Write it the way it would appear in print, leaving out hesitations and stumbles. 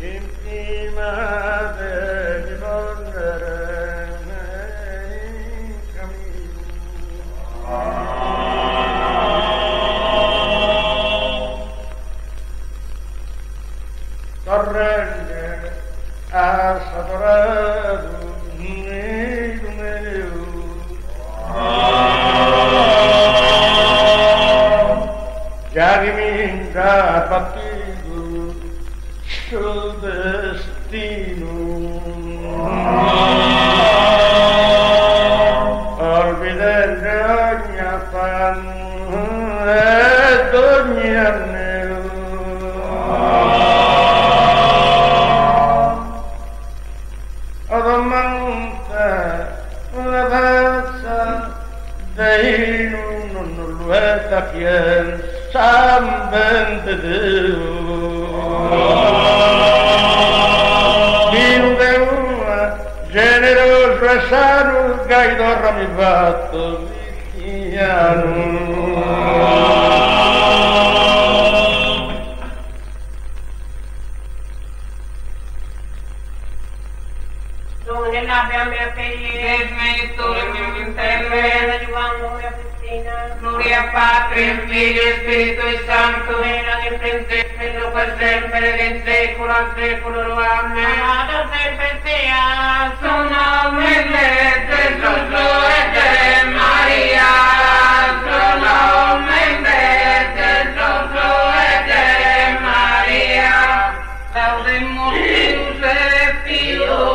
Laudemus Deus et Filio